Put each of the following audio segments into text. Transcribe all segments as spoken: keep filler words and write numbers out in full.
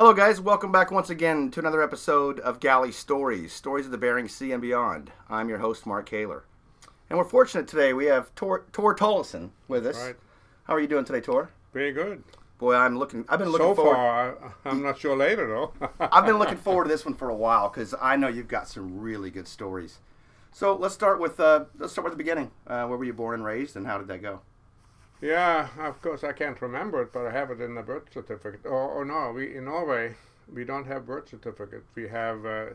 Hello guys, welcome back once again to another episode of Galley Stories, Stories of the Bering Sea and Beyond. I'm your host, Mark Kaler. And we're fortunate today, we have Tor, Tor Tolleson with us. Right. How are you doing today, Tor? Very good. Boy, I'm looking, I've been looking so forward. So far, I'm not sure later though. I've been looking forward to this one for a while because I know you've got some really good stories. So let's start with, uh, let's start with the beginning. Uh, where were you born and raised and how did that go? Yeah, of course I can't remember it, but I have it in the birth certificate. Or, or no, we in Norway we don't have birth certificate. We have a, a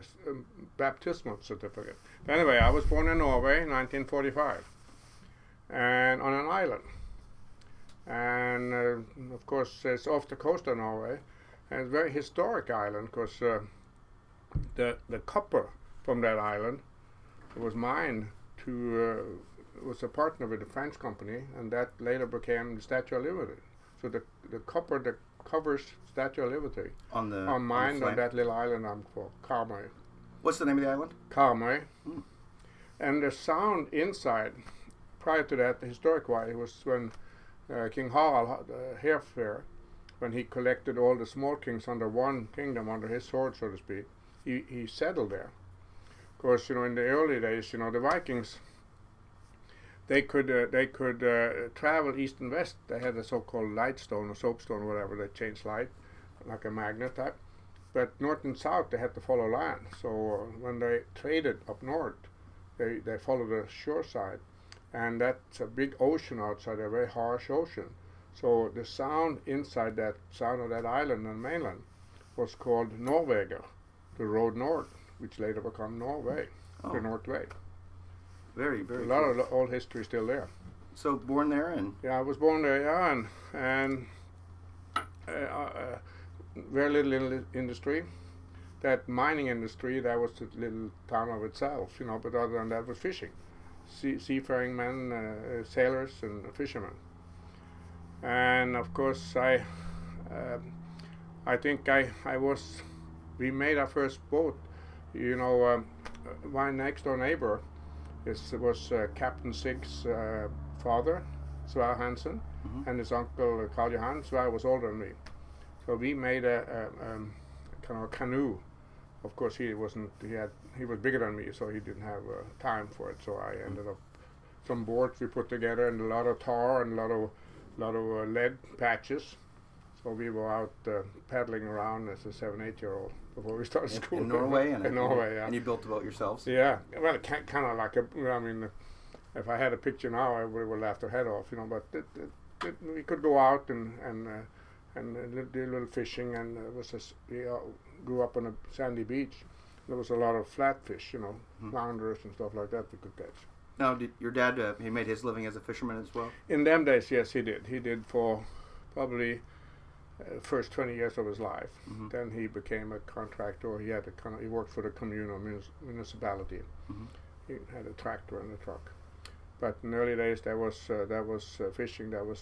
baptismal certificate. But anyway, I was born in Norway, in nineteen forty-five, and on an island. And uh, of course, it's off the coast of Norway, and it's a very historic island because uh, the the copper from that island was mined to. Uh, was a partner with a French company, and that later became the Statue of Liberty. So the the copper that covers Statue of Liberty on the on mine on, on that little island I'm called Karmøy. What's the name of the island? Karmøy. Mm. And the sound inside, prior to that, the historic wise, it was when uh, King Harald the Hairfair, when he collected all the small kings under one kingdom, under his sword, so to speak, he, he settled there. Of course, you know, in the early days, you know, the Vikings. They could uh, they could uh, travel east and west. They had a so-called light stone or soapstone, or whatever. They changed light, like a magnet type. But north and south, they had to follow land. So uh, when they traded up north, they, they followed the shore side. And that's a big ocean outside, a very harsh ocean. So the sound inside that sound of that island and mainland was called Norveger, the road north, which later became Norway, oh. The North Way. Very, very A lot cool. of old history still there. So born there and? Yeah, I was born there, yeah, and, and uh, uh, very little, little industry. That mining industry, that was the little town of itself, you know, but other than that was fishing. Sea, seafaring men, uh, sailors, and fishermen. And of course, I um, I think I, I was, we made our first boat, you know, um, my next door neighbor. It was uh, Captain Sig's uh, father, Sverre Hansen, mm-hmm. and his uncle Carl Johan. Sverre was older than me. So we made a, a, um, kind of a canoe. Of course, he wasn't, he had, he was bigger than me, so he didn't have uh, time for it. So I ended up, some boards we put together and a lot of tar and a lot of, lot of uh, lead patches. So we were out uh, paddling around as a seven, eight-year-old before we started in, school. In Norway? And in Norway, yeah. And you built the boat yourselves? Yeah. Well, it kind of like a, I mean, if I had a picture now, everybody would laugh their head off, you know, but it, it, it, we could go out and and, uh, and uh, do a little fishing, and it was just, we uh, grew up on a sandy beach. There was a lot of flatfish, you know, mm-hmm. flounders and stuff like that we could catch. Now, did your dad, uh, he made his living as a fisherman as well? In them days, yes, he did. He did for probably... Uh, first twenty years of his life. Mm-hmm. Then he became a contractor. He had a con- he worked for the communal munis- municipality. Mm-hmm. He had a tractor and a truck. But in the early days, that was uh, that was uh, fishing. That was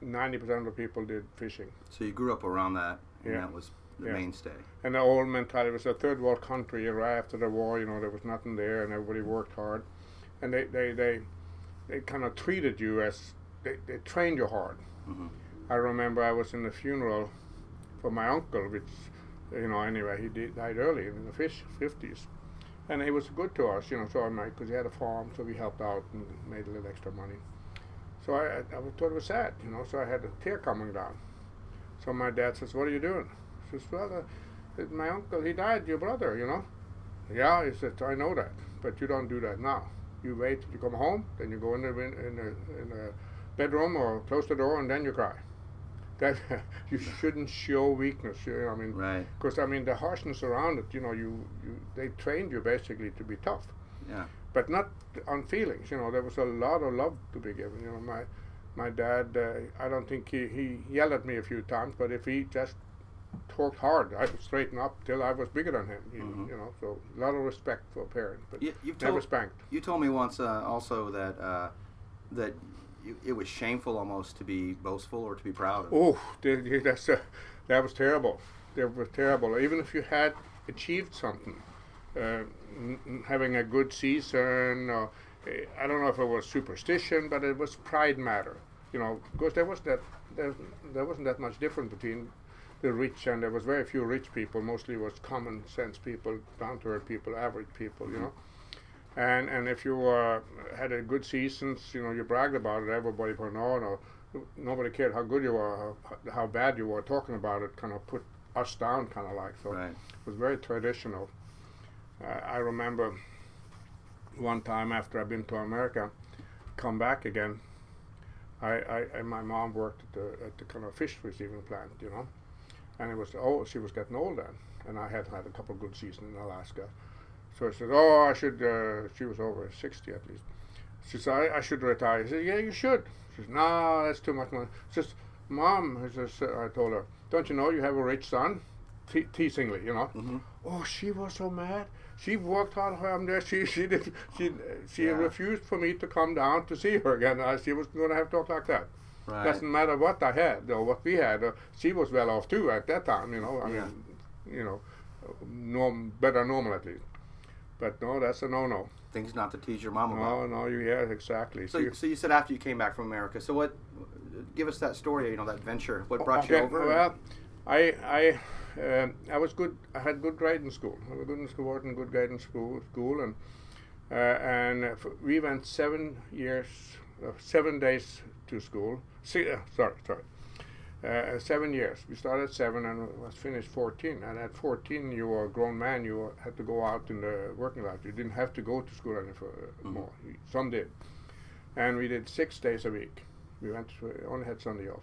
ninety percent of the people did fishing. So you grew up around that, and yeah. that was the yeah. mainstay. And the old mentality was a third world country. Right after the war, you know, there was nothing there, and everybody worked hard, and they they they, they kind of treated you as they, they trained you hard. Mm-hmm. I remember I was in the funeral for my uncle, which, you know, anyway, he did, died early in the fifties. And he was good to us, you know, so I because he had a farm, so we helped out and made a little extra money. So I, I, I thought it was sad, you know, so I had a tear coming down. So my dad says, "What are you doing?" I says, "Well, uh, my uncle, he died, your brother, you know." "Yeah," he said, "I know that, but you don't do that now. You wait till you come home, then you go in the, in the, in the bedroom or close the door, and then you cry. That you shouldn't show weakness." You know, I mean, right? Because I mean, the harshness around it. You know, you, you they trained you basically to be tough. Yeah. But not on feelings. You know, there was a lot of love to be given. You know, my my dad. Uh, I don't think he, he yelled at me a few times, but if he just talked hard, I would straighten up till I was bigger than him. You, mm-hmm. you know, so a lot of respect for a parent, but you, you've never told, spanked. You told me once uh, also that uh, that. It was shameful almost to be boastful or to be proud. Oh, that's a, that was terrible. That was terrible. Even if you had achieved something, uh, n- having a good season, or, I don't know if it was superstition, but it was pride matter. You know, because there was that there, there wasn't that much difference between the rich, and there was very few rich people. Mostly was common sense people, down-to-earth people, average people, you know. And and if you uh, had a good season, you know, you bragged about it. Everybody put no, no, nobody cared how good you were, how, how bad you were. Talking about it kind of put us down, kind of like. So right. It was very traditional. Uh, I remember one time after I'd been to America, come back again. I, I and my mom worked at the at the kind of fish receiving plant, you know, and it was oh she was getting old then, and I had had a couple of good seasons in Alaska, so I said oh I should uh, she was over sixty at least. She said I, I should retire. I said yeah you should. She said no that's too much money. I says mom, I, says, I told her, don't you know you have a rich son? Te- teasingly, you know. Mm-hmm. Oh, she was so mad. She worked hard for him there. She she did, she she yeah. refused for me to come down to see her again. Uh, she was going to have talk like that. Right. Doesn't matter what I had or what we had. Uh, she was well off too at that time, you know. I yeah. mean, you know, norm better normal at least. But no, that's a no-no. Things not to tease your mom about. No, no, you, yeah, exactly. So, so, you, so you said after you came back from America. So what? Give us that story. You know, that venture. What brought okay, you over? Well, I I. Um, I was good. I had good grade in school. I was good in school, and good grade in school. School, and uh, and uh, f- we went seven years, uh, seven days to school. See, uh, sorry, sorry, uh, seven years. We started at seven and was finished fourteen. And at fourteen, you were a grown man. You had to go out in the working life. You didn't have to go to school anymore. Mm-hmm. Some did, and we did six days a week. We went to, only had Sunday off.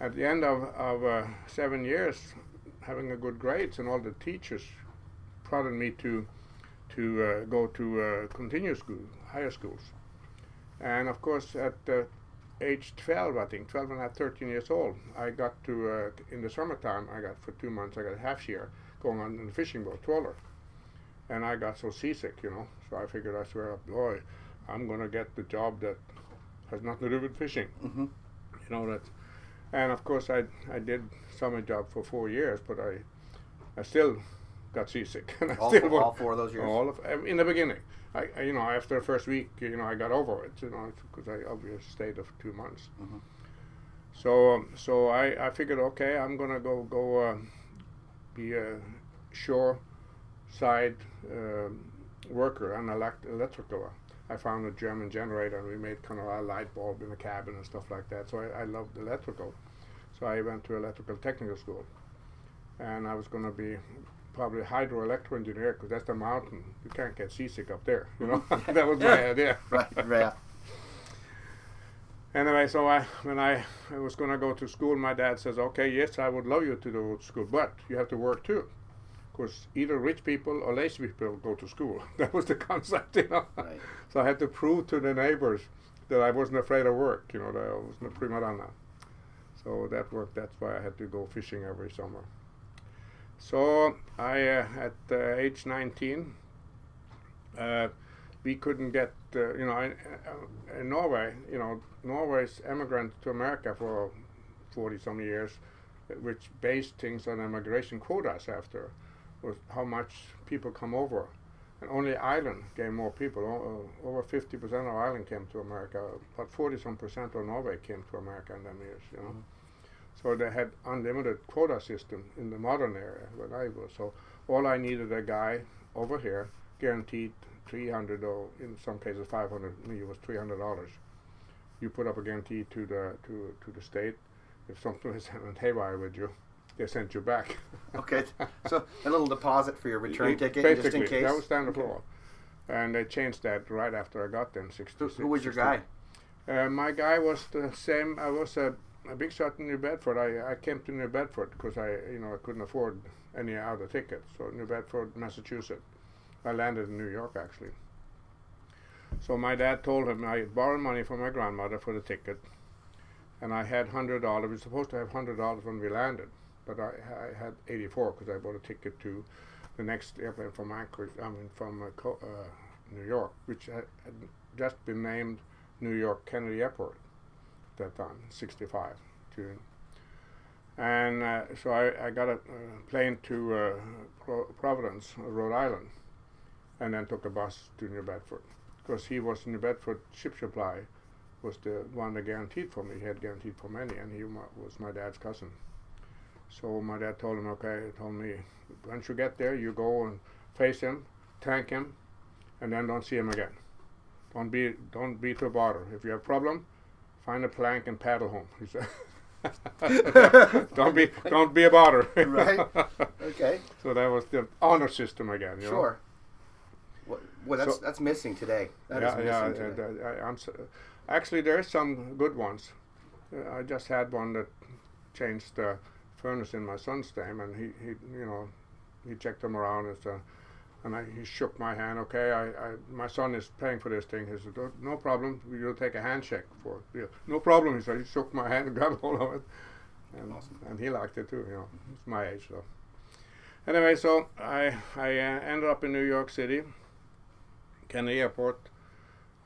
At the end of of uh, seven years. Having a good grades, and all the teachers prodded me to to uh, go to uh, continue school, higher schools. And of course, at uh, age twelve, I think, twelve and a half, thirteen years old, I got to, uh, in the summertime, I got for two months, I got a half year going on in a fishing boat, trawler. And I got so seasick, you know, so I figured, I swear, boy, I'm gonna get the job that has nothing to do with fishing. Mm-hmm. You know, that's, and of course, I I did summer job for four years, but I I still got seasick. And I all, still all four of those years. All of, in the beginning, I, I you know after the first week, you know I got over it, you know, because I obviously stayed for two months. Mm-hmm. So um, so I, I figured, okay, I'm gonna go go um, be a shore side um, worker and elect- electrical. I found a German generator, and we made kind of a light bulb in the cabin and stuff like that. So I, I loved electrical. So I went to electrical technical school. And I was going to be probably hydroelectric engineer, because that's the mountain. You can't get seasick up there, you know. That was my idea. Right, right. Anyway, so I, when I, I was going to go to school, my dad says, okay, yes, I would love you to go to school, but you have to work too. Because either rich people or lazy people go to school. That was the concept, you know. Right. So I had to prove to the neighbors that I wasn't afraid of work, you know, that I wasn't a prima donna. So that worked. That's why I had to go fishing every summer. So I, uh, at uh, age nineteen, uh, we couldn't get, uh, you know, in, uh, in Norway, you know, Norway's immigrants to America for forty-some years, which based things on immigration quotas after. Was how much people come over, and only Ireland gave more people. O- over fifty percent of Ireland came to America. About forty some percent of Norway came to America in them years. You know, mm-hmm. So they had unlimited quota system in the modern era where I was. So all I needed a guy over here, guaranteed three hundred or in some cases five hundred. I mean, it was three hundred dollars. You put up a guarantee to the to to the state. If something was happened haywire with you, they sent you back. Okay, so a little deposit for your return it, ticket, basically, just in case. That was standard law, and they changed that right after I got there in sixty-six. Who was your guy? Uh, my guy was the same. I was a, a big shot in New Bedford. I, I came to New Bedford because I you know I couldn't afford any other ticket. So New Bedford, Massachusetts. I landed in New York actually. So my dad told him I borrowed money from my grandmother for the ticket, and I had one hundred dollars. We were supposed to have one hundred dollars when we landed. But I, I had eighty-four because I bought a ticket to the next airplane from Anchorage, I mean from uh, Co- uh, New York, which had, had just been named New York Kennedy Airport at that time, sixty-five June. And uh, so I, I got a uh, plane to uh, Pro- Providence, Rhode Island, and then took a bus to New Bedford because he was New Bedford Ship Supply was the one that guaranteed for me. He had guaranteed for many, and he was my dad's cousin. So my dad told him, okay, told me, once you get there, you go and face him, tank him, and then don't see him again. Don't be, don't be to bother. If you have a problem, find a plank and paddle home. He said, don't be, don't be a bother. Right. Okay. So that was the honor system again. You sure. Know? Well, that's so, that's missing today. That yeah, is missing yeah, today. Yeah, I, I'm so, actually, there is some good ones. Uh, I just had one that changed the furnace in my son's dam, and he, he you know, he checked them around and stuff. And I, he shook my hand. Okay, I, I, my son is paying for this thing. He said, no problem. You'll take a handshake for it. Yeah. No problem. He said, he shook my hand and grabbed hold of it. And, awesome. And he liked it too. You know, mm-hmm. It's my age. So anyway, so I, I uh, ended up in New York City, Kennedy Airport.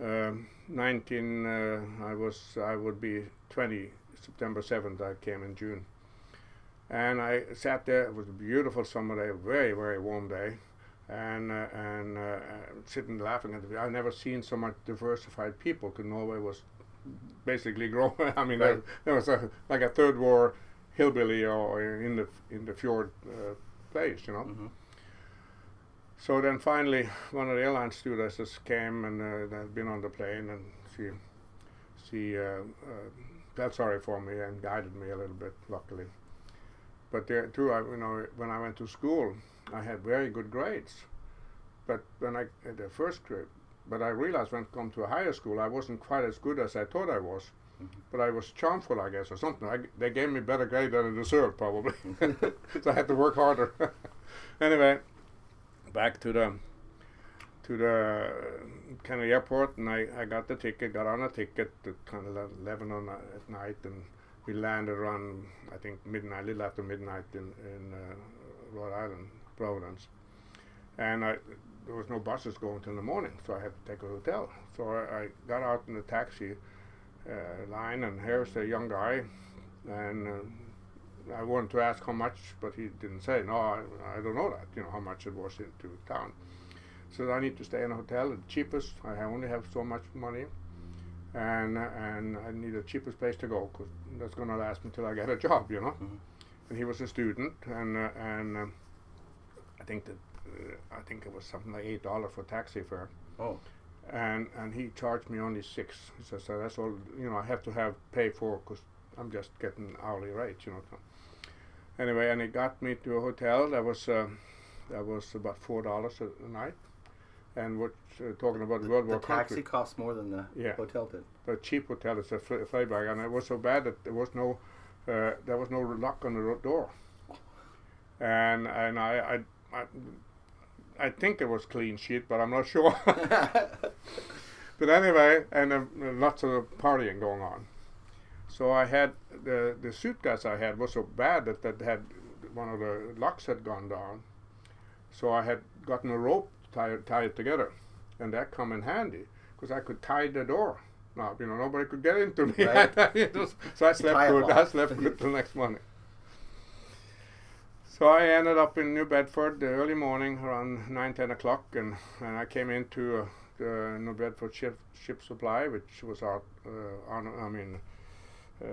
Uh, Nineteen. Uh, I was. I would be twenty. September seventh. I came in June, and I sat there. It was a beautiful summer day. Very, very warm day. and uh, and uh, sitting laughing at the, I've never seen so much diversified people, because Norway was basically growing. I mean, right. there, there was a, like a third war hillbilly or in the in the fjord uh, place, you know. Mm-hmm. So then finally one of the airline stewardesses came and uh, had been on the plane, and she she uh, uh, felt sorry for me and guided me a little bit, luckily. But there too, I, you know, when I went to school, I had very good grades, but when I at the first grade, but I realized when I come to a higher school, I wasn't quite as good as I thought I was. Mm-hmm. But I was charmful, I guess, or something. I, they gave me better grade than I deserved, probably. So I had to work harder. Anyway, back to the to the Kennedy Airport, and I, I got the ticket, got on a ticket at kind of eleven on at night, and we landed around I think midnight, a little after midnight in in uh, Rhode Island. Providence, and I, there was no buses going till the morning, so I had to take a hotel. So I, I got out in the taxi uh, line, and here's a young guy, and uh, I wanted to ask how much, but he didn't say. No, I, I don't know that, you know, how much it was into town. So I need to stay in a hotel, the cheapest. I only have so much money, and and I need the cheapest place to go, because that's going to last me till I get a job, you know. Mm-hmm. And he was a student, and uh, and. Um, I think that uh, I think it was something like eight dollars for taxi fare. Oh, and and he charged me only six. He said, so that's all. You know, I have to have pay for, because I'm just getting hourly rate. You know. Anyway, and he got me to a hotel that was uh, that was about four dollars a night, and we're uh, talking about the, World the War. The taxi country. Cost more than the yeah. hotel did. The cheap hotel is a fl- flyby, and it was so bad that there was no uh, there was no lock on the ro- door, and and I. I I, I think it was clean sheet, but I'm not sure. But anyway, and uh, lots of partying going on. So I had the the suitcase I had was so bad that that had one of the locks had gone down. So I had gotten a rope to tie, tie it together, and that come in handy because I could tie the door. Now you know nobody could get into me. Right. So I slept good. I slept good till next morning. So I ended up in New Bedford the early morning around nine, ten o'clock, and, and I came into uh, the New Bedford Ship, Ship Supply, which was our, uh, our I mean, uh,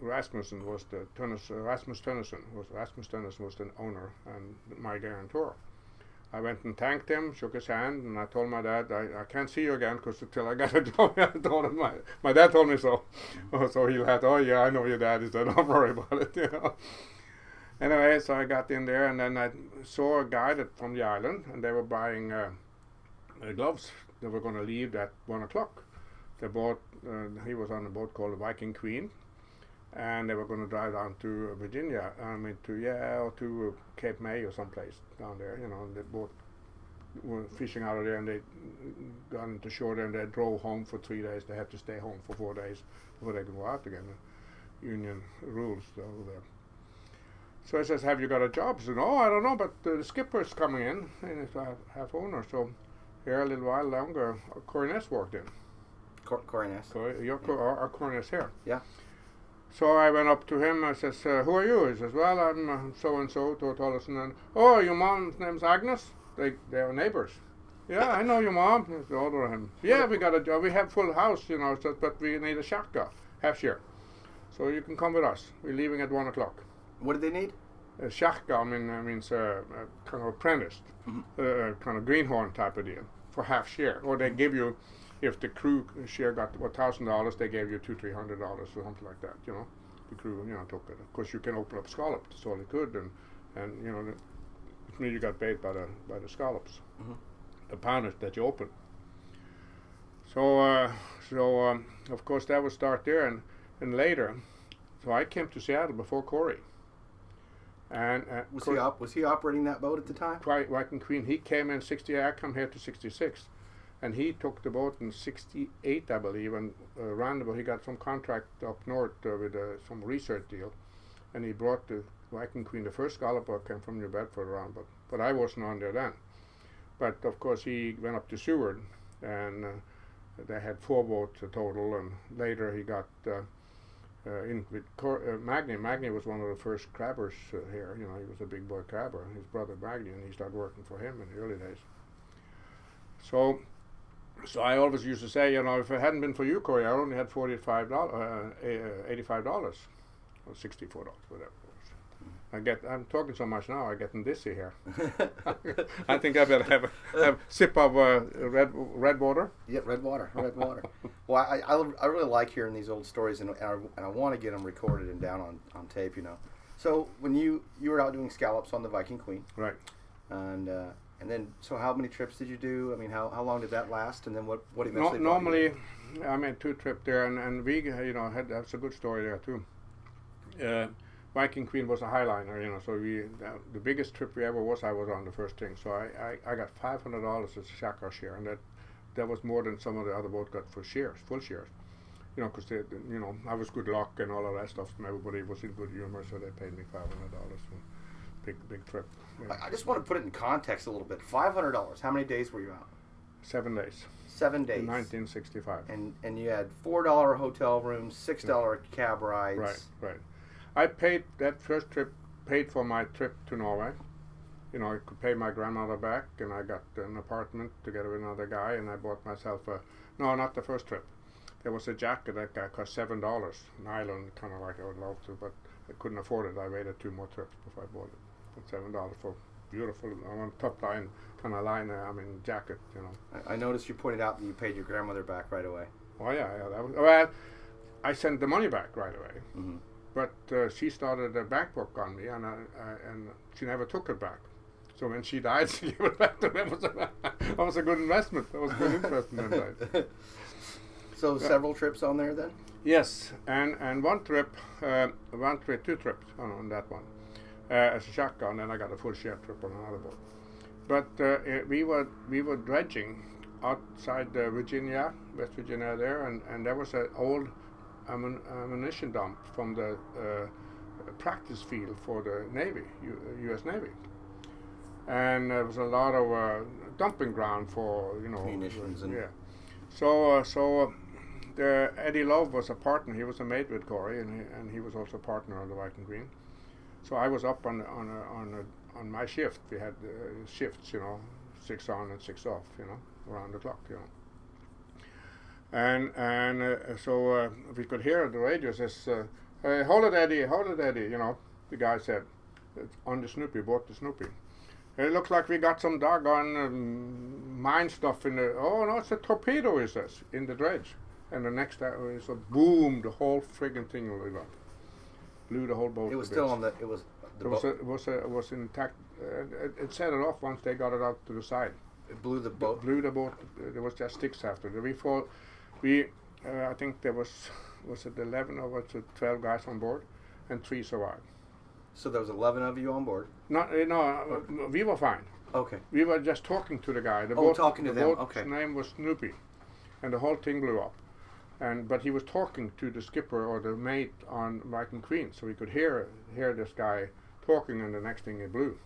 Rasmussen was the, Tønnes, uh, Rasmus Tønnesen was, Rasmus Tønnesen was the owner and my guarantor. I went and thanked him, shook his hand, and I told my dad, I, I can't see you again, because until I got a job, I told him, my, my dad told me so. Oh, so he laughed, oh yeah, I know your dad, he said, don't worry about it, you know. Anyway, so I got in there, and then I saw a guy that from the island, and they were buying uh, gloves. They were going to leave at one o'clock. They bought. Uh, he was on a boat called the Viking Queen, and they were going to drive down to Virginia. I mean, to yeah, or to Cape May or someplace down there. You know, and they boat were fishing out of there, and they got into shore there, and they drove home for three days. They had to stay home for four days before they could go out again. Union rules over there. So I says, have you got a job? He said, no, I don't know, but uh, the skipper's coming in, and it's a half owner. So here a little while longer, uh, Corey Ness walked in. Cor- Corey Ness. Corey, yeah. Cor- our, our Corey Ness here. Yeah. So I went up to him, I says, uh, who are you? He says, well, I'm uh, so-and-so, Tor Tolleson, and, oh, your mom's name's Agnes? They, they're neighbors. Yeah, I know your mom. I said, older him. Yeah, we got a job. We have full house, you know, so, but we need a shotgun, half year. So you can come with us. We're leaving at one o'clock. What did they need? Uh, Sjarka mean, means uh, uh, kind of apprentice, mm-hmm. uh, kind of greenhorn type of deal for half share. Or they give you, if the crew share got a thousand dollars, they gave you two, three hundred dollars or something like that, you know. The crew, you know, took it. Of course, you can open up scallops, that's all you could, and, and you know, which means you got paid by the, by the scallops, mm-hmm. the poundage that you open. So, uh, so um, of course, that would start there, and, and later, so I came to Seattle before Corey. And uh, was he op- was he operating that boat at the time? Quite, Viking Queen. He came in sixty. I come here to sixty-six, and he took the boat in sixty-eight, I believe. And uh, round about, he got some contract up north uh, with uh, some research deal, and he brought the Viking Queen. The first scallop boat came from New Bedford around, but but I wasn't on there then. But of course, he went up to Seward, and uh, they had four boats total. And later, he got. Uh, Uh, in with Cor- uh, Magny. Magny was one of the first crabbers uh, here. You know, he was a big boy crabber. His brother Magny, and he started working for him in the early days. So, so I always used to say, you know, if it hadn't been for you, Corey, I only had forty-five dollars, uh, eighty-five dollars, or sixty-four dollars, whatever. I get. I'm talking so much now. I getting dizzy here. I think I better have a, have a sip of uh, red red water. Yeah, red water, red water. Well, I, I I really like hearing these old stories, and and I, and I want to get them recorded and down on, on tape, you know. So when you, you were out doing scallops on the Viking Queen, right? And uh, and then so how many trips did you do? I mean, how, how long did that last? And then what what eventually? No, normally, you? I made two trips there, and and we you know had that's a good story there too. Uh, Viking Queen was a highliner, you know, so we, uh, the biggest trip we ever was, I was on the first thing, so I, I, I got five hundred dollars as a Shaka share, and that, that was more than some of the other boats got for shares, full shares, you know, because, you know, I was good luck and all of that stuff, and everybody was in good humor, so they paid me five hundred dollars, so big, big trip. Yeah. I, I just want to put it in context a little bit. five hundred dollars, how many days were you out? Seven days. Seven days. In nineteen sixty-five. And, and you had four dollars hotel rooms, six dollars yeah. cab rides. Right, right. I paid, that first trip, paid for my trip to Norway. You know, I could pay my grandmother back, and I got an apartment together with another guy, and I bought myself a, no, not the first trip. There was a jacket that guy cost seven dollars, nylon, kind of like I would love to, but I couldn't afford it. I waited two more trips before I bought it. But seven dollars for beautiful, on top line, kind of line, I mean, jacket, you know. I, I noticed you pointed out that you paid your grandmother back right away. Oh, yeah, yeah. That was, well, I sent the money back right away. Mm-hmm. But uh, she started a bank book on me, and I, I, and she never took it back. So when she died, she gave it back to me. That was a, that was a good investment. That was a good investment. Right? So uh, several trips on there then? Yes, and and one trip, uh, one trip, two trips on, on that one. Uh, as a shotgun, and then I got a full share trip on another boat. But uh, it, we were we were dredging outside uh, Virginia, West Virginia there, and, and there was an old ammunition dump from the uh, practice field for the Navy, U S Navy, and there was a lot of uh, dumping ground for you know munitions and yeah. So uh, so uh, the Eddie Love was a partner. He was a mate with Corey, and he, and he was also a partner on the Viking Queen. So I was up on on a, on a, on my shift. We had uh, shifts, you know, six on and six off, you know, around the clock, you know. And and uh, so uh, we could hear the radio says, uh, hey, hold it, Eddie, hold it, Eddie. You know, the guy said, it's on the Snoopy, bought the Snoopy. It looks like we got some doggone um, mine stuff in the, oh, no, it's a torpedo, he says, in the dredge. And the next hour, it's a boom, the whole friggin' thing blew up. Blew the whole boat. It was still bits. On the, it was the it was, bo- a, it was, a, it was intact. Uh, it, it set it off once they got it out to the side. It blew the boat? It blew the boat. There was just sticks after it. We fall. We, uh, I think there was, was it eleven or was it twelve guys on board, and three survived. So there was eleven of you on board? No, uh, no, uh, we were fine. Okay. We were just talking to the guy. The oh, boat, talking to the them, okay. His name was Snoopy, and the whole thing blew up. And But he was talking to the skipper or the mate on Viking Queen, so we could hear hear this guy talking, and the next thing it blew.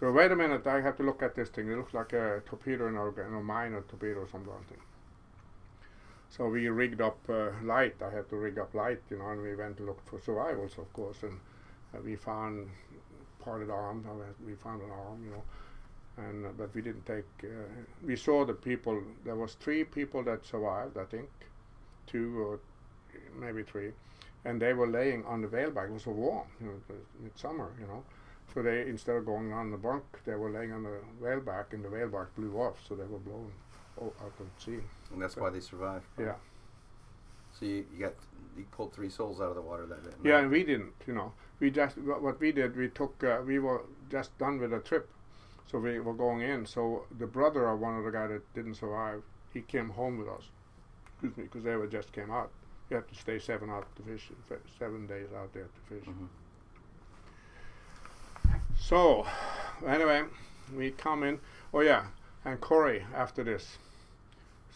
So wait a minute, I have to look at this thing. It looks like a torpedo in our, in our mine or torpedo or something. So we rigged up uh, light. I had to rig up light, you know, and we went to look for survivals, of course, and uh, we found parted arm. We found an arm, you know, and uh, but we didn't take. Uh, we saw the people. There was three people that survived, I think, two or maybe three, and they were laying on the whale back. It was so warm, you know, it was midsummer, you know. So they, instead of going on the bunk, they were laying on the whale back, and the whale back blew off, so they were blown out at sea. And that's but why they survived. Yeah. So you, you got you pulled three souls out of the water that day. Yeah, and we didn't. You know, we just wh- what we did. We took. Uh, we were just done with a trip, so we were going in. So the brother of one of the guys that didn't survive, he came home with us. Excuse me, because they were just came out. You had to stay seven out to fish, seven days out there to fish. Mm-hmm. So anyway, we come in. Oh yeah, and Corey after this.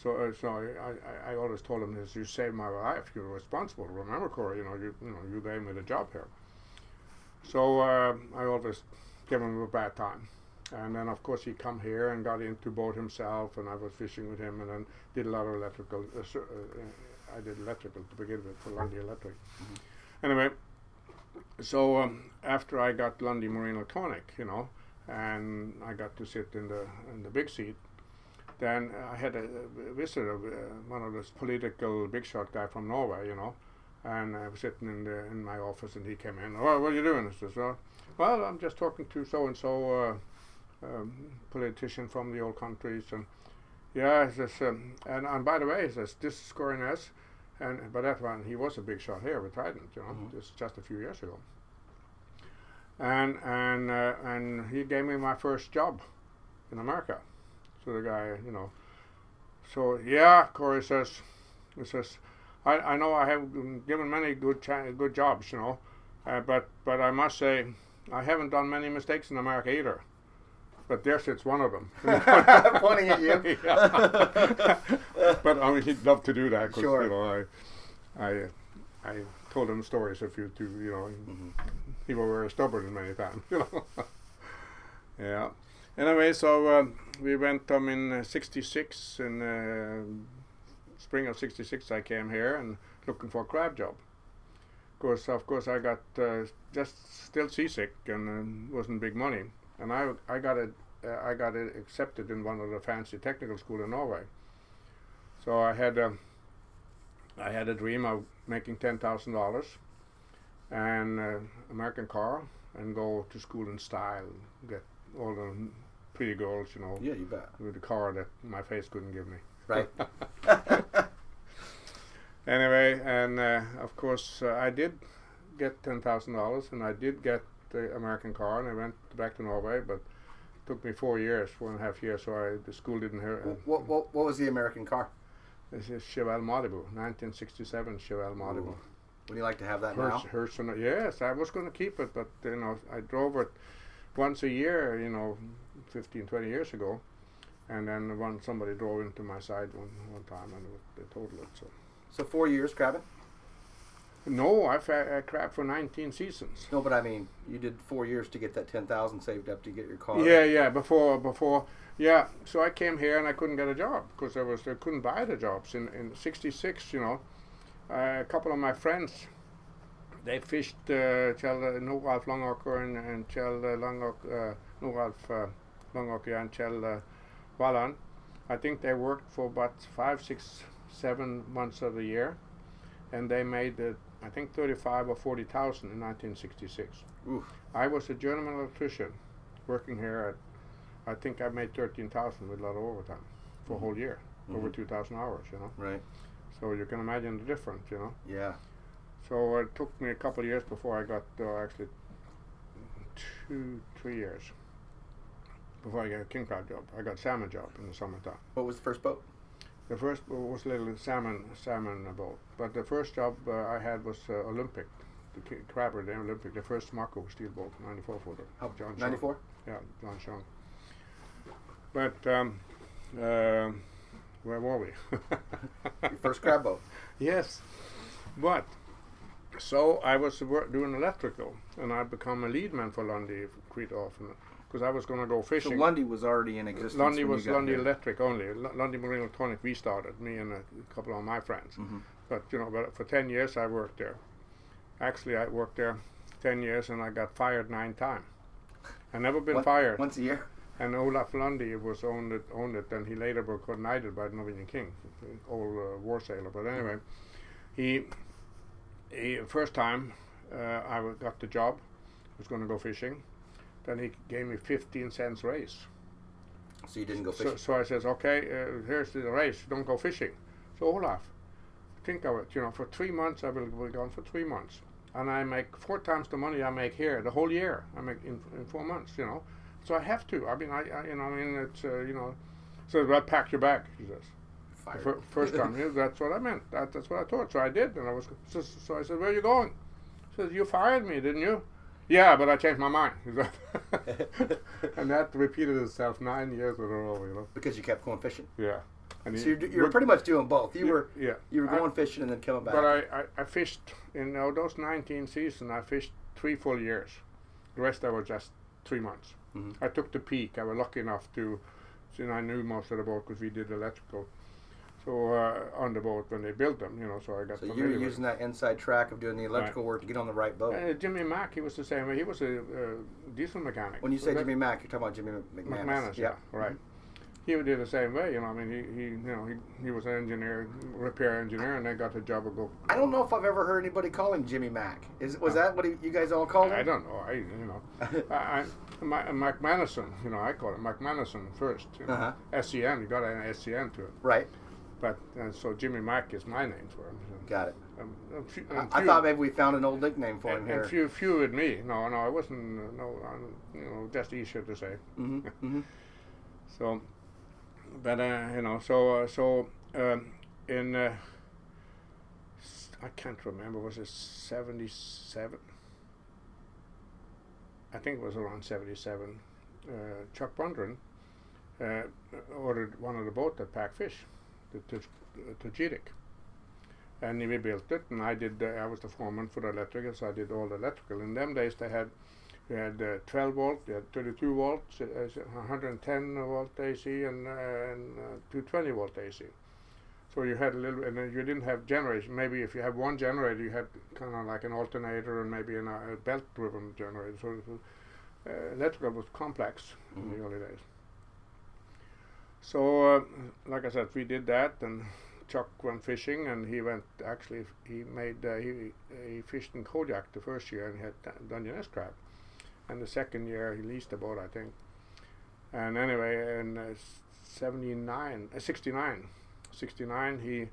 So, uh, so I, I, I always told him this: you saved my life. You're responsible. Remember, Corey. You know, you, you know, you gave me the job here. So uh, I always gave him a bad time. And then, of course, he come here and got into boat himself, and I was fishing with him, and then did a lot of electrical. Uh, sur- uh, I did electrical to begin with for Lundy Electric. Mm-hmm. Anyway, so um, after I got Lundy Marine Atlantic, you know, and I got to sit in the in the big seat. Then I had a visitor, uh, one of those political big shot guy from Norway, you know, and I was sitting in the, in my office, and he came in. Oh, what are you doing? I says, oh, well, I'm just talking to so and so politician from the old countries, and yeah, he says, um, and and by the way, he says, this is Corey Ness, and but that one, he was a big shot here with Trident, you know, mm-hmm. just just a few years ago, and and uh, and he gave me my first job in America. So the guy, you know, so yeah, Corey says, he says, I, I know I have given many good cha- good jobs, you know, uh, but but I must say I haven't done many mistakes in America either. But there sits one of them. Pointing at you. But I mean, he'd love to do that because sure. you know I, I, I told him stories a few too, you know, mm-hmm. he was very stubborn many times, you know. Yeah. Anyway, so uh, we went um, in sixty-six, in uh, spring of sixty-six I came here and looking for a crab job. Of course, of course I got uh, just still seasick and uh, wasn't big money. And I I got it, uh, I got it accepted in one of the fancy technical school in Norway. So I had um, I had a dream of making ten thousand dollars and uh, American car and go to school in style, get all the pretty girls, you know. Yeah, you bet. With the car that my face couldn't give me. Right. Anyway, and uh, of course uh, I did get ten thousand dollars and I did get the American car and I went back to Norway, but it took me four years, four and a half years, so I, the school didn't hear it. What, what, what was the American car? This is Chevelle Malibu, nineteen sixty-seven Chevelle Malibu. Ooh. Would you like to have that Hers, now? Hers, yes, I was going to keep it, but you know, I drove it once a year, you know, fifteen, twenty years ago, and then one somebody drove into my side one, one time and they totaled it. So, so four years crabbing? No, I, fa- I crabbed for nineteen seasons. No, but I mean, you did four years to get that ten thousand saved up to get your car. Yeah, yeah, before, before, yeah. So I came here and I couldn't get a job because I was I couldn't buy the jobs in in sixty-six. You know, uh, a couple of my friends. They fished uh, Kjell Noralf Langåker and, and Kjell Langåker, uh, Noralf uh, Langåker and Kjell uh, Walland. I think they worked for about five, six, seven months of the year, and they made uh, I think thirty-five or forty thousand in nineteen sixty-six. Oof. I was a German electrician working here. At, I think I made thirteen thousand with a lot of overtime for a whole year, mm-hmm. over two thousand hours. You know. Right. So you can imagine the difference. You know. Yeah. So it took me a couple of years before I got, uh, actually two, three years before I got a king crab job. I got a salmon job in the summertime. What was the first boat? The first boat was a little salmon salmon boat. But the first job uh, I had was uh, Olympic, the ki- crabber, the Olympic, the first Marco steel boat, ninety-four footer. Oh, John ninety-four? Schong. Yeah, John Schong. But um, uh, where were we? Your first crab boat. Yes, but... So I was wor- doing electrical, and I become a lead man for Lundy quite often because I was going to go fishing. So Lundy was already in existence. Lundy was Lundy Electric only. L- Lundy Marine Electronic we started, me and a couple of my friends. Mm-hmm. But you know, but for ten years I worked there. Actually, I worked there ten years, and I got fired nine times. I never been what? fired once a year. And Olaf Lundy was owned it, owned it, and he later was knighted by the Norwegian king, old uh, war sailor. But anyway, he. he, first time uh, I got the job, I was going to go fishing. Then he gave me fifteen cents raise. So you didn't go fishing? So, so I says, okay, uh, here's the raise, don't go fishing. So Olaf, think of it, you know, for three months I will be gone for three months. And I make four times the money I make here the whole year. I make in, in four months, you know. So I have to. I mean, I, I you know, I mean, it's, uh, you know. So well, pack your bag, he says. F- first time, yeah, that's what I meant. That, that's what I thought. So I did, and I was. So, so I said, "Where are you going?" He says, "You fired me, didn't you?" Yeah, but I changed my mind. And that repeated itself nine years in a row, you know. Because you kept going fishing. Yeah. And so you d- you were pretty much doing both. You yeah, were yeah. You were going I, fishing and then coming back. But I, I, I fished, you know, those nineteen seasons, I fished three full years. The rest I was just three months. Mm-hmm. I took the peak. I was lucky enough to, you know, I knew most of the boat because we did electrical. So uh, on the boat when they built them, you know, so I got so familiar. So you were using that inside track of doing the electrical right. work to get on the right boat. Uh, Jimmy Mack, he was the same. He was a uh, diesel mechanic. When you say Jimmy Mack, you're talking about Jimmy McManus. McManus, yeah, yeah right. Mm-hmm. He did the same way, you know. I mean, he, he you know, he, he was an engineer, repair engineer, and then got the job of go. I don't know if I've ever heard anybody call him Jimmy Mack. Is was uh, that what he, you guys all called him? I don't know. I you know, I, I my, Mike Manison, you know, I call him Mike Manison first. You know, uh-huh. S E N, you got an S E N to it, right? But uh, so Jimmy Mack is my name for him. And, got it. Um, and few, and I, I thought maybe we found an old nickname for and, him here. And few, few with me. No, no, I wasn't. No, I'm, you know, just easier to say. Mm-hmm, mm-hmm. So. But uh, you know, so uh, so um, in uh, I can't remember. Was it seventy-seven? I think it was around seventy-seven. Uh, Chuck Bundren uh, ordered one of the boats that packed fish, the Tojidik, and we built it. And I did. Uh, I was the foreman for the electrical, so I did all the electrical. In them days, they had. We had uh, twelve volt, we had thirty-two volts, uh, one hundred ten volt A C, and, uh, and uh, two hundred twenty volt A C. So you had a little, and then you didn't have generation. Maybe if you had one generator, you had kind of like an alternator and maybe an, a belt-driven generator. So it was, uh, electrical was complex mm-hmm. in the early days. So, uh, like I said, we did that, and Chuck went fishing, and he went. Actually, he made uh, he he fished in Kodiak the first year, and he had Dungeness crab. And the second year he leased the boat, I think. And anyway, in uh, seventy-nine, uh, sixty-nine, sixty-nine, he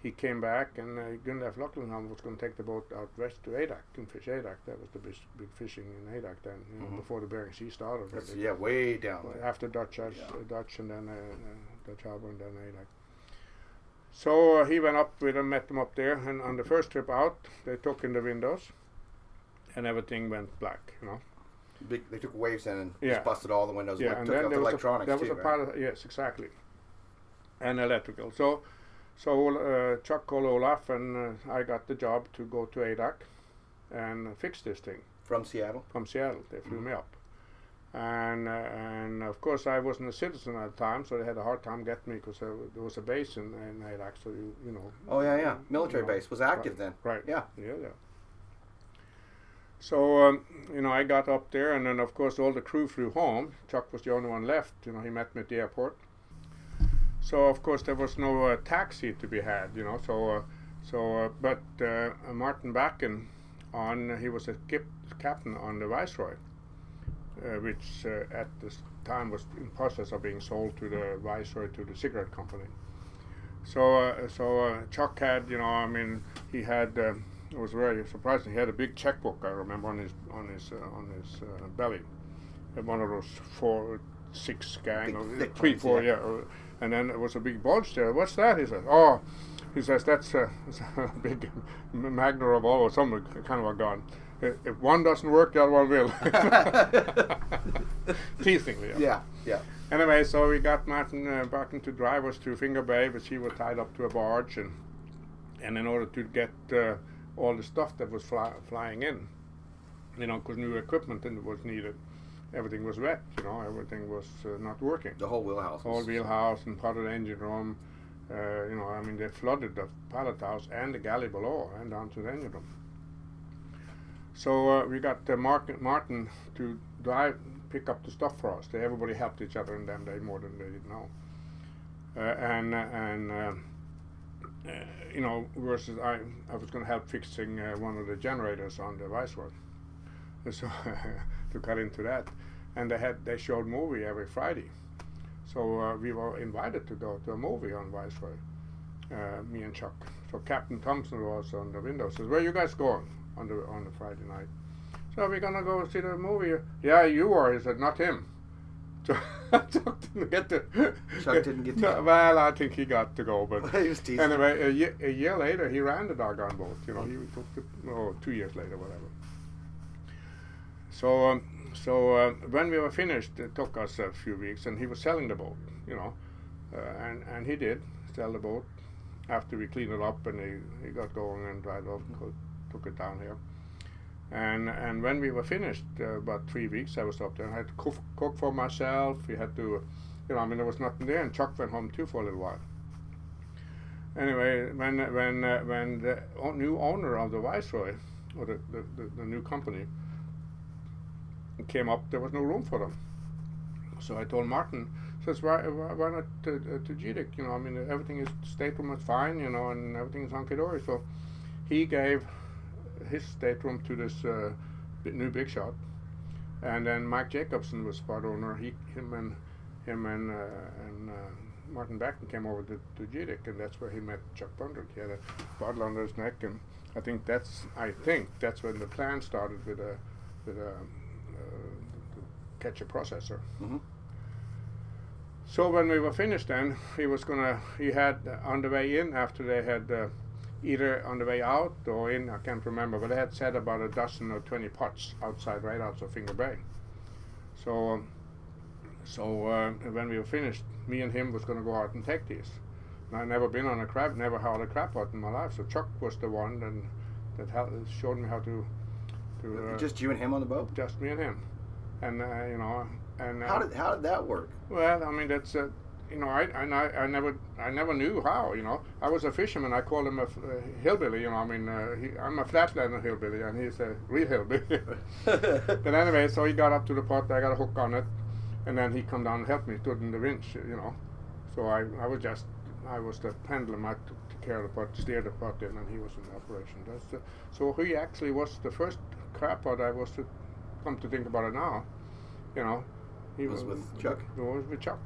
he came back, and uh, Gunleif Løklenham was going to take the boat out west to Adak and fish Adak. That was the big, big fishing in Adak then, you know, mm-hmm. before the Bering Sea started. That's yeah, way down there. After Dutch, uh, yeah. Dutch, and then uh, uh, Dutch Harbor, and then Adak. So uh, he went up with them, met them up there, and on the first trip out, they took in the windows, and everything went black, you know. Big, they took waves in and yeah. just busted all the windows. Yeah, and, and took out the electronics too. That was a part of, yes, exactly, and electrical. So, so uh, Chuck called Olaf, and uh, I got the job to go to Adak and fix this thing from Seattle. From Seattle, they flew mm-hmm. me up, and uh, and of course I wasn't a citizen at the time, so they had a hard time getting me because there, there was a base in, in Adak. So you you know. Oh yeah, yeah, military you know, base was active right, then. Right. Yeah. Yeah. Yeah. So, um, you know, I got up there, and then, of course, all the crew flew home. Chuck was the only one left. You know, he met me at the airport. So, of course, there was no uh, taxi to be had, you know. So, uh, so, uh, but uh, Martin Bakken, on, uh, he was a kip, captain on the Viceroy, uh, which uh, at this time was in process of being sold to the Viceroy, to the cigarette company. So, uh, so uh, Chuck had, you know, I mean, he had... Um, It was very surprising. He had a big checkbook, I remember, on his on his uh, on his uh, belly, and one of those four, six gang, or three, ones, four, yeah. yeah or, and then there was a big bulge there. What's that? He says. Oh, he says that's a, a big Magny revolver or some kind of a gun. If one doesn't work, the other one will. Teasingly. Yeah. yeah, yeah. Anyway, so we got Martin uh, Bakken to drive us to Finger Bay, which he was tied up to a barge, and and in order to get. Uh, all the stuff that was fly, flying in, you know, because new equipment was needed. Everything was wet, you know, everything was uh, not working. The whole wheelhouse. The whole wheelhouse and part of the engine room, uh, you know, I mean, they flooded the pilot house and the galley below and down to the engine room. So uh, we got uh, Mark, Martin to drive, pick up the stuff for us. They, everybody helped each other in them day more than they did now. Uh, and, uh, and, uh, uh, you know, versus I, I was going to help fixing uh, one of the generators on the Viceroy, so to cut into that. And they had they showed movie every Friday, so uh, we were invited to go to a movie on Viceroy, uh, me and Chuck. So Captain Thompson was on the window. Says, "Where are you guys going on the on the Friday night?" "So we're gonna go see the movie." "Yeah, you are." He said, "Not him." So Chuck didn't get to. Chuck didn't get to. Well, I think he got to go, but he was teasing. Anyway, a year, a year later, he ran the doggone boat. You know, he took the oh, two years later, whatever. So, um, so uh, when we were finished, it took us a few weeks, and he was selling the boat, you know, uh, and and he did sell the boat after we cleaned it up, and he, he got going and dried off, and took it down here, and and when we were finished, uh, about three weeks, I was up there, and I had to cook, cook for myself. We had to, you know, I mean, there was nothing there, and Chuck went home too for a little while. Anyway, when when uh, when the o- new owner of the Viceroy, or the the, the, the new company. Came up, there was no room for them. So I told Martin, says, why, why, why not to, to G D I C? You know, I mean, everything is, stateroom is fine, you know, and everything is hunky-dory. So he gave his stateroom to this uh, new big shot. And then Mike Jacobson was part owner. He, him and him and, uh, and uh, Martin Bakken came over to, to G D I C, and that's where he met Chuck Bundren. He had a bottle under his neck, and I think that's, I think that's when the plan started with a, with a, catch a processor. Mm-hmm. So when we were finished, then he was gonna. He had uh, on the way in after they had uh, either on the way out or in. I can't remember, but they had set about a dozen or twenty pots outside, right outside Finger Bay. So, um, so uh, when we were finished, me and him was gonna go out and take these. And I'd never been on a crab, never had a crab pot in my life. So Chuck was the one that that hel- showed me how to. to uh, just you and him on the boat. Just me and him. And uh, you know, and uh, how did how did that work? Well, I mean, that's uh, you know, I, I I never I never knew how. You know, I was a fisherman. I called him a f- uh, hillbilly. You know, I mean, uh, he, I'm a flatlander hillbilly, and he's a real hillbilly. But anyway, so he got up to the pot. I got a hook on it, and then he come down and helped me. Stood in the winch, you know. So I, I was just I was the pendulum. I took care of the pot, steered the pot in, and he was in the operation. That's uh, so he actually was the first crab pot I was. The, Come to think about it now, you know, he was, was with Chuck. He was with Chuck.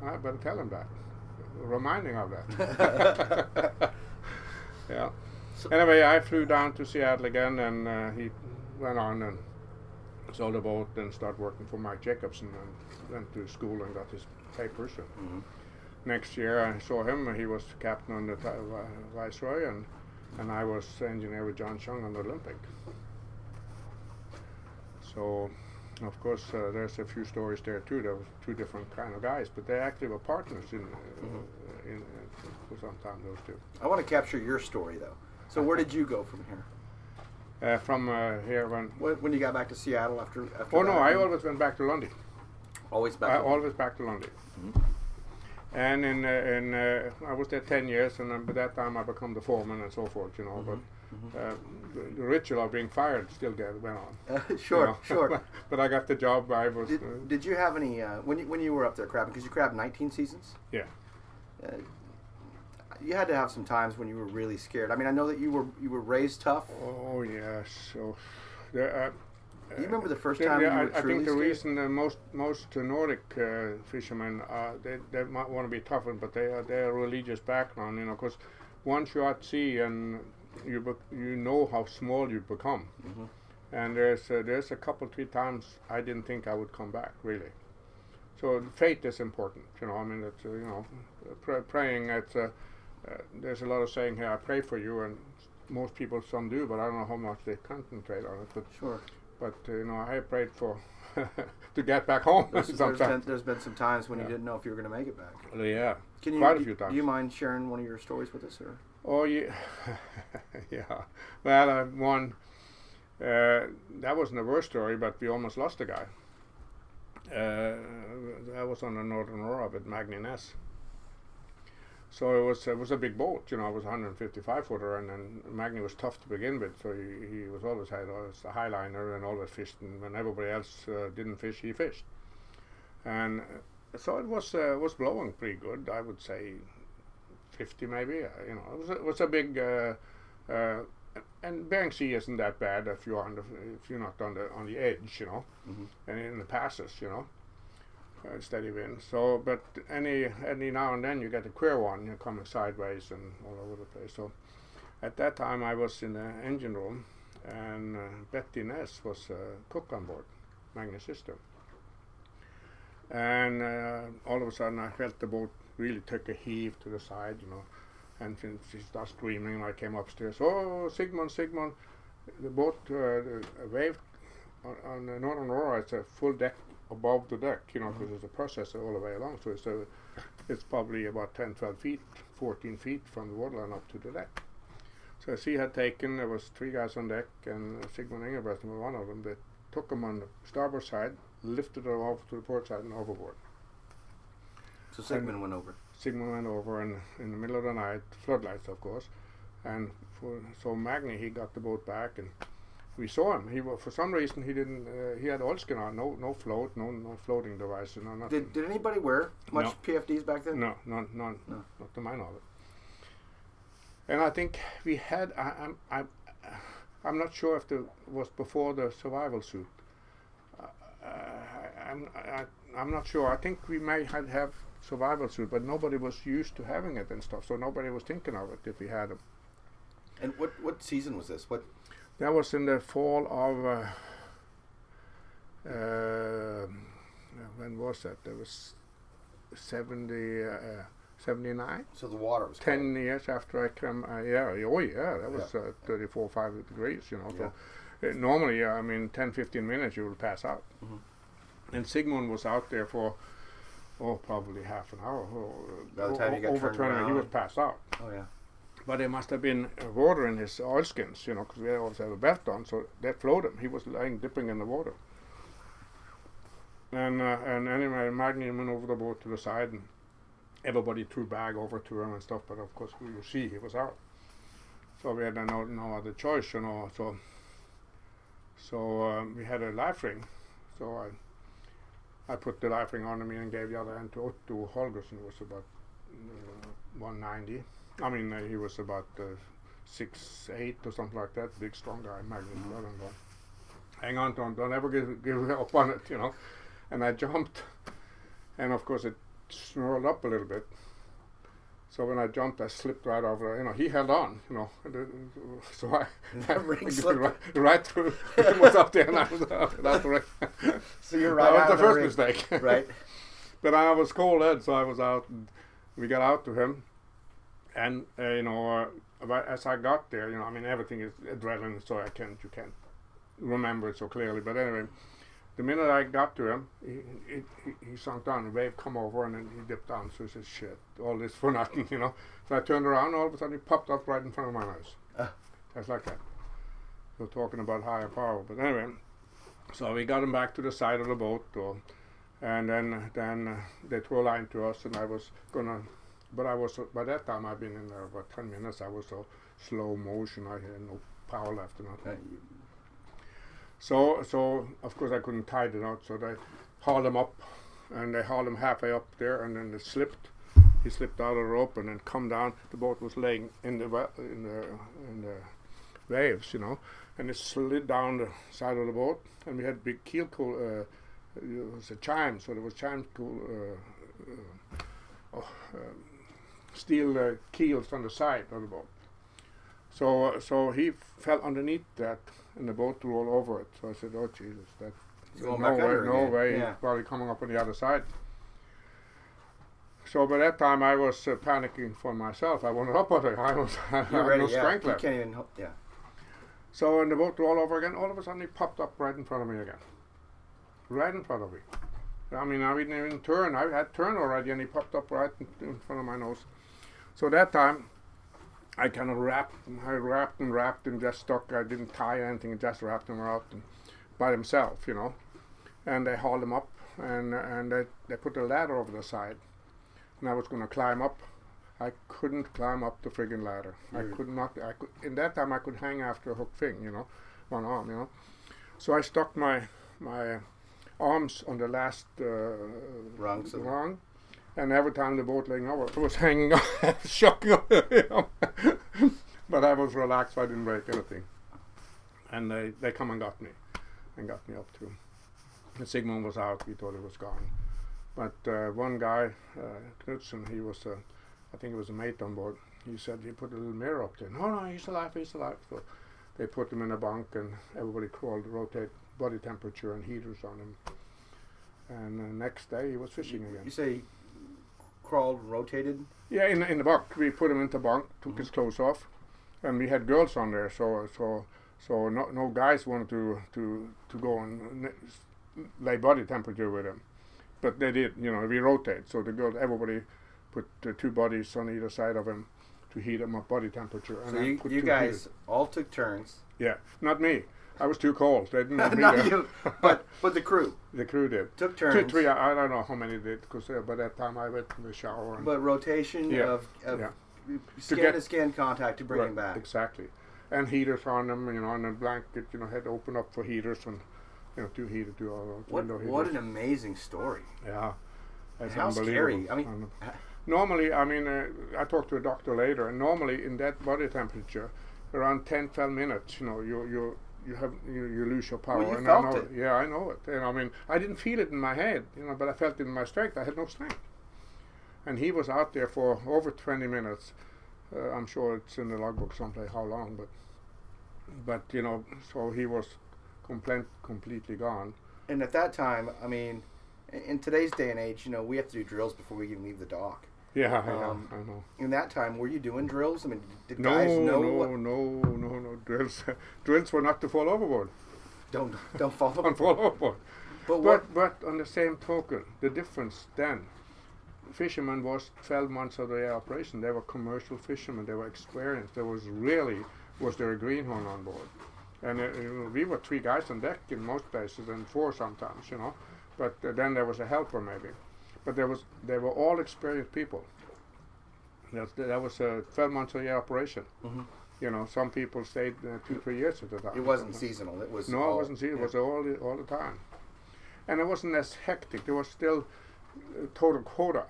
I better tell him that, reminding of that. Yeah. So anyway, I flew down to Seattle again, and uh, he went on and sold the boat and started working for Mike Jacobson, and went to school and got his papers. And mm-hmm. Next year, I saw him. He was captain on the t- uh, Viceroy, and and I was engineer with John Schong on the Olympic. So, of course, uh, there's a few stories there too. There were two different kind of guys, but they actually were partners in, uh, mm-hmm. in uh, for some time. Those two. I want to capture your story though. So, where did you go from here? Uh, from uh, here when when, when you got back to Seattle after? after oh that, no, I always went back to Lundy. Always back. I to always Lundy. back to Lundy. Mm-hmm. And in uh, in uh, I was there ten years, and then by that time I become the foreman and so forth. You know, mm-hmm. but. Mm-hmm. Uh, the, the ritual of being fired still get, went on. Uh, sure, you know? sure. But I got the job. I was. Did, uh, did you have any uh, when you when you were up there crabbing? Because you crabbed nineteen seasons. Yeah. Uh, you had to have some times when you were really scared. I mean, I know that you were you were raised tough. Oh yes. So, there, uh, do you remember the first time yeah, you were I, truly I think the scared? Reason that most most Nordic uh, fishermen uh, they they might want to be tougher, but they uh, their religious background, you know, because once you're at sea and You be- you know how small you become, mm-hmm. and there's uh, there's a couple three times I didn't think I would come back really. So faith is important, you know. I mean, it's uh, you know, pr- praying. At uh, uh, there's a lot of saying here. I pray for you, and most people some do, but I don't know how much they concentrate on it. But sure. But uh, you know, I prayed for to get back home. There's, there's, been, there's been some times when yeah. you didn't know if you were going to make it back. Well, yeah. Can you, Quite a few times. Do you mind sharing one of your stories with us, or? Oh yeah, yeah. Well, uh, one uh, that wasn't a worst story, but we almost lost a guy. Uh, I was on the Northern Aurora with Magny Ness. So it was it was a big boat, you know. It was one hundred fifty-five footer, and then Magny was tough to begin with. So he, he was always had always a highliner and always fished, and when everybody else uh, didn't fish, he fished. And so it was uh, was blowing pretty good, I would say. fifty maybe. Uh, you know, it was a, it was a big. Uh, uh, and Bering Sea isn't that bad if you're on the if you're not on the on the edge, you know, mm-hmm. and in the passes, you know, uh, steady wind. So, but any any now and then you get a queer one, you know, coming sideways and all over the place. So, at that time I was in the engine room, and uh, Betty Ness was uh, cook on board, Magny's sister. And uh, all of a sudden I felt the boat really took a heave to the side, you know, and she, she started screaming, and I came upstairs, oh, Sigmund, Sigmund, the boat uh, waved on, on the Northern Aurora. It's a full deck above the deck, you know, because mm-hmm. there's a processor all the way along, so it's, a, it's probably about ten, twelve feet, fourteen feet from the waterline up to the deck. So she had taken, there was three guys on deck, and uh, Sigmund Ingebrecht was one of them, that took him on the starboard side, lifted her off to the port side and overboard. So Sigmund and went over. Sigmund went over, and in the middle of the night, floodlights of course, and for, so Magny, he got the boat back, and we saw him. He w- for some reason he didn't. Uh, he had oilskin on, no, no float, no, no floating device, no nothing. Did Did anybody wear much no. P F Ds back then? No, none, none, no. not to my knowledge. And I think we had. I, I'm I, I'm not sure if it was before the survival suit. I, I'm, I, I'm not sure. I think we may have, have survival suit, but nobody was used to having it and stuff, so nobody was thinking of it if we had them. And what, what season was this? What? That was in the fall of, uh, uh, when was that? There was seventy, uh, seventy-nine? So the water was ten cold. Years after I came, uh, yeah, oh yeah, that was yeah. uh, thirty-four, five degrees, you know, yeah. so. Uh, normally, uh, I mean, ten, fifteen minutes, you will pass out. Mm-hmm. And Sigmund was out there for, oh, probably half an hour. Uh, By the time o- you got over twenty, he would pass out. Oh, yeah. But there must have been uh, water in his oilskins, you know, because we always have a belt on, so that flowed him. He was lying dipping in the water. And uh, and anyway, Magny went over the boat to the side, and everybody threw bag over to him and stuff, but of course, you see, he was out. So we had uh, no, no other choice, you know, so... So um, we had a life ring, so I I put the life ring on me and gave the other end to Otto Holgersen, who was about uh, one ninety. I mean, uh, he was about uh, six eight or something like that, big, strong guy, Magnus blood and all. Hang on, Tom, don't ever give, give up on it, you know. And I jumped, and of course it snarled up a little bit. So when I jumped, I slipped right over. You know, he held on. You know, so I that ring slipped right, right through. It was up there, and I was out without the ring. So you're right. That was the first mistake, right? But I was cold-headed, so I was out. And we got out to him, and uh, you know, uh, as I got there, you know, I mean, everything is adrenaline, so I can't, you can't remember it so clearly. But anyway, the minute I got to him, he, he, he, he sunk down, a wave come over, and then he dipped down. So he said, shit, all this for nothing, you know. So I turned around, all of a sudden he popped up right in front of my eyes. Uh. Just like that. We're talking about higher power. But anyway, so we got him back to the side of the boat, or, and then then uh, they threw a line to us, and I was going to, but I was, uh, by that time I'd been in there about ten minutes, I was so slow motion, I had no power left or nothing. Okay. So, so of course I couldn't tie the knot, so they hauled him up, and they hauled him halfway up there, and then they slipped. He slipped out of the rope and then come down. The boat was laying in the wa- in the in the waves, you know, and it slid down the side of the boat. And we had big keel cool. Uh, it was a chime, so there was chime cool. Uh, uh, oh, um, steel uh, keels on the side of the boat. So, uh, so he fell underneath that. And the boat rolled over it. So I said, oh, Jesus, that no way, no yeah. way, yeah. He's probably coming up on the other side. So by that time, I was uh, panicking for myself. I wanted up on it. I was I ready, no yeah. strength left. You can't even help, yeah. So when the boat rolled over again, all of a sudden he popped up right in front of me again. Right in front of me. I mean, I didn't even turn. I had turned already, and he popped up right in, in front of my nose. So that time, I kind of wrapped him, I wrapped and wrapped him, just stuck, I didn't tie anything, just wrapped him around him by himself, you know. And they hauled him up, and and they, they put a ladder over the side. And I was going to climb up. I couldn't climb up the friggin' ladder. Mm. I could not, I could, in that time I could hang after a hook thing, you know, one arm, you know. So I stuck my my arms on the last uh, rung, And every time the boat laying over, it was hanging on, shocking on. But I was relaxed, so I didn't break anything. And they, they come and got me, and got me up too. And Sigmund was out, we thought he was gone. But uh, one guy, uh, Knudsen, he was, uh, I think he was a mate on board, he said he put a little mirror up there. No, no, he's alive, he's alive. So they put him in a bunk and everybody crawled, rotate body temperature and heaters on him. And the next day he was fishing again. You say crawled, rotated? Yeah, in, in the bunk. We put him into bunk, took mm-hmm. his clothes off, and we had girls on there, so so so no no guys wanted to to, to go and lay body temperature with him, but they did. You know, we rotate, so the girls, everybody put uh, two bodies on either side of him to heat him up body temperature. And so you, put you guys heaters. All took turns. Yeah, not me. I was too cold. They didn't have me there. You, but but the crew. The crew did. Took turns. Two, three. I, I don't know how many did, because uh, by that time I went in the shower. And but rotation yeah, of, of yeah. scan to, get to scan contact to bring right, him back. Exactly, and heaters on them. You know, on a blanket. You know, had to open up for heaters and you know two heater, two uh, what, window heaters. What an amazing story. Yeah, that's how scary. I mean, um, I, normally, I mean, uh, I talked to a doctor later, and normally in that body temperature, around ten, twelve minutes, you know, you you. You have you, you lose your power. Well, you and felt I know it. Yeah, I know it. And I mean, I didn't feel it in my head, you know, but I felt it in my strength. I had no strength. And he was out there for over twenty minutes. Uh, I'm sure it's in the logbook someplace how long, but but you know, so he was complete, completely gone. And at that time, I mean, in today's day and age, you know, we have to do drills before we even leave the dock. Yeah, I, um, know, I know. In that time, were you doing drills? I mean, did no, guys know? No, what no, no, no, drills. Drills were not to fall overboard. Don't, don't fall overboard. Don't fall overboard. But, but, but on the same token, the difference then, fishermen was twelve months of their operation. They were commercial fishermen. They were experienced. There was really, was there a greenhorn on board? And uh, you know, we were three guys on deck in most places, and four sometimes, you know. But uh, then there was a helper maybe. But there was, they were all experienced people. That's, that was a twelve months a year operation. Mm-hmm. You know, some people stayed uh, two, three years at the time. It wasn't uh, seasonal. It was no, it wasn't seasonal. Yeah. It was all the, all the time, and it wasn't as hectic. There was still uh, total quota,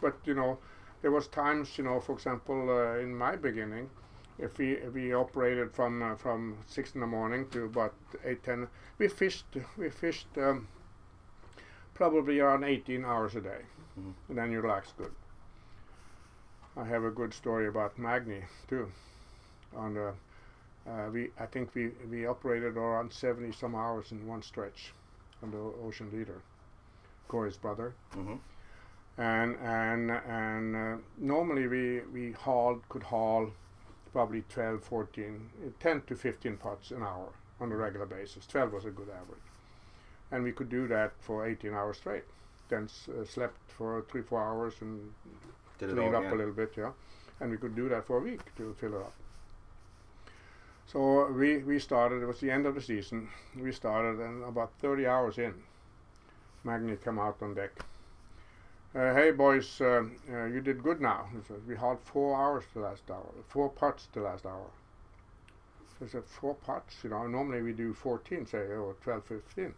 but you know, there was times. You know, for example, uh, in my beginning, if we if we operated from uh, from six in the morning to about eight, ten, we fished. We fished. Um, Probably around eighteen hours a day, mm-hmm. and then you relax good. I have a good story about Magny too. On the, uh, we I think we, we operated around seventy some hours in one stretch, on the Ocean Leader, Corey's brother, mm-hmm. and and and uh, normally we we hauled could haul probably twelve, fourteen, ten to fifteen pots an hour on a regular basis. twelve was a good average. And we could do that for eighteen hours straight. Then s- uh, slept for three, four hours and Did cleaned up again. A little bit, yeah. And we could do that for a week to fill it up. So we, we started, it was the end of the season. We started and about thirty hours in, Magny came out on deck. Uh, hey boys, uh, uh, you did good now. He said, we hauled four hours the last hour, four pots the last hour. So I said, four pots? You know, normally we do fourteen, say, or twelve, fifteen.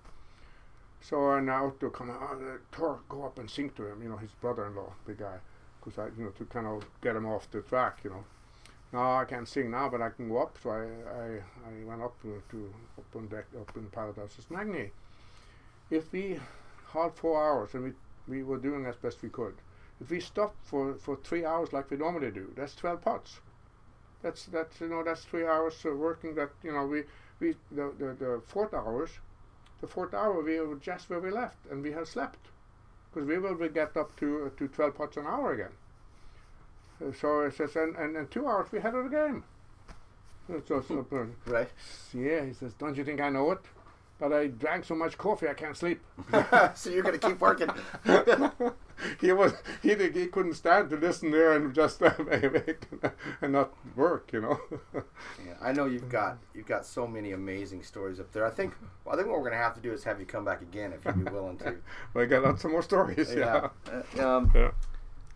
So uh, now to come out, uh, Tor, go up and sing to him, you know, his brother-in-law, the guy, because I, you know, to kind of get him off the track, you know. No, I can't sing now, but I can go up. So I, I, I went up to, to up on deck, up in paradise. Says, Magny, if we hauled four hours and we we were doing as best we could, if we stopped for, for three hours like we normally do, that's twelve pots. That's that's you know that's three hours uh, working. That you know we we the the, the fourth hours. The fourth hour, we were just where we left, and we had slept, because we will get up to uh, to twelve pots an hour again. Uh, so it says, and, and and two hours we had it again. So, so, uh, right. Yeah, he says, don't you think I know it? But I drank so much coffee I can't sleep. So you're gonna keep working. he was he he couldn't stand to listen there and just uh, and not work, you know. Yeah, I know you've got you've got so many amazing stories up there. I think well, I think what we're gonna have to do is have you come back again if you'd be willing to. We got lots of more stories. Yeah. yeah. Uh, um, yeah.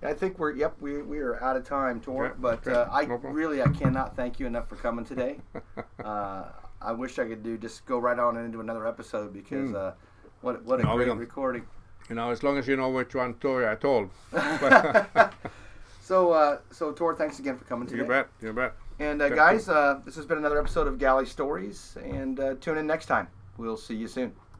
I think we're yep we we are out of time, Tor. Okay. But okay. Uh, I no really I cannot thank you enough for coming today. Uh, I wish I could do just go right on into another episode because mm. uh, what what a no, great recording. You know, as long as you know which one story I told. so, uh, so Tor, thanks again for coming today. You bet, you bet. And uh, guys, uh, this has been another episode of Galley Stories, and uh, tune in next time. We'll see you soon.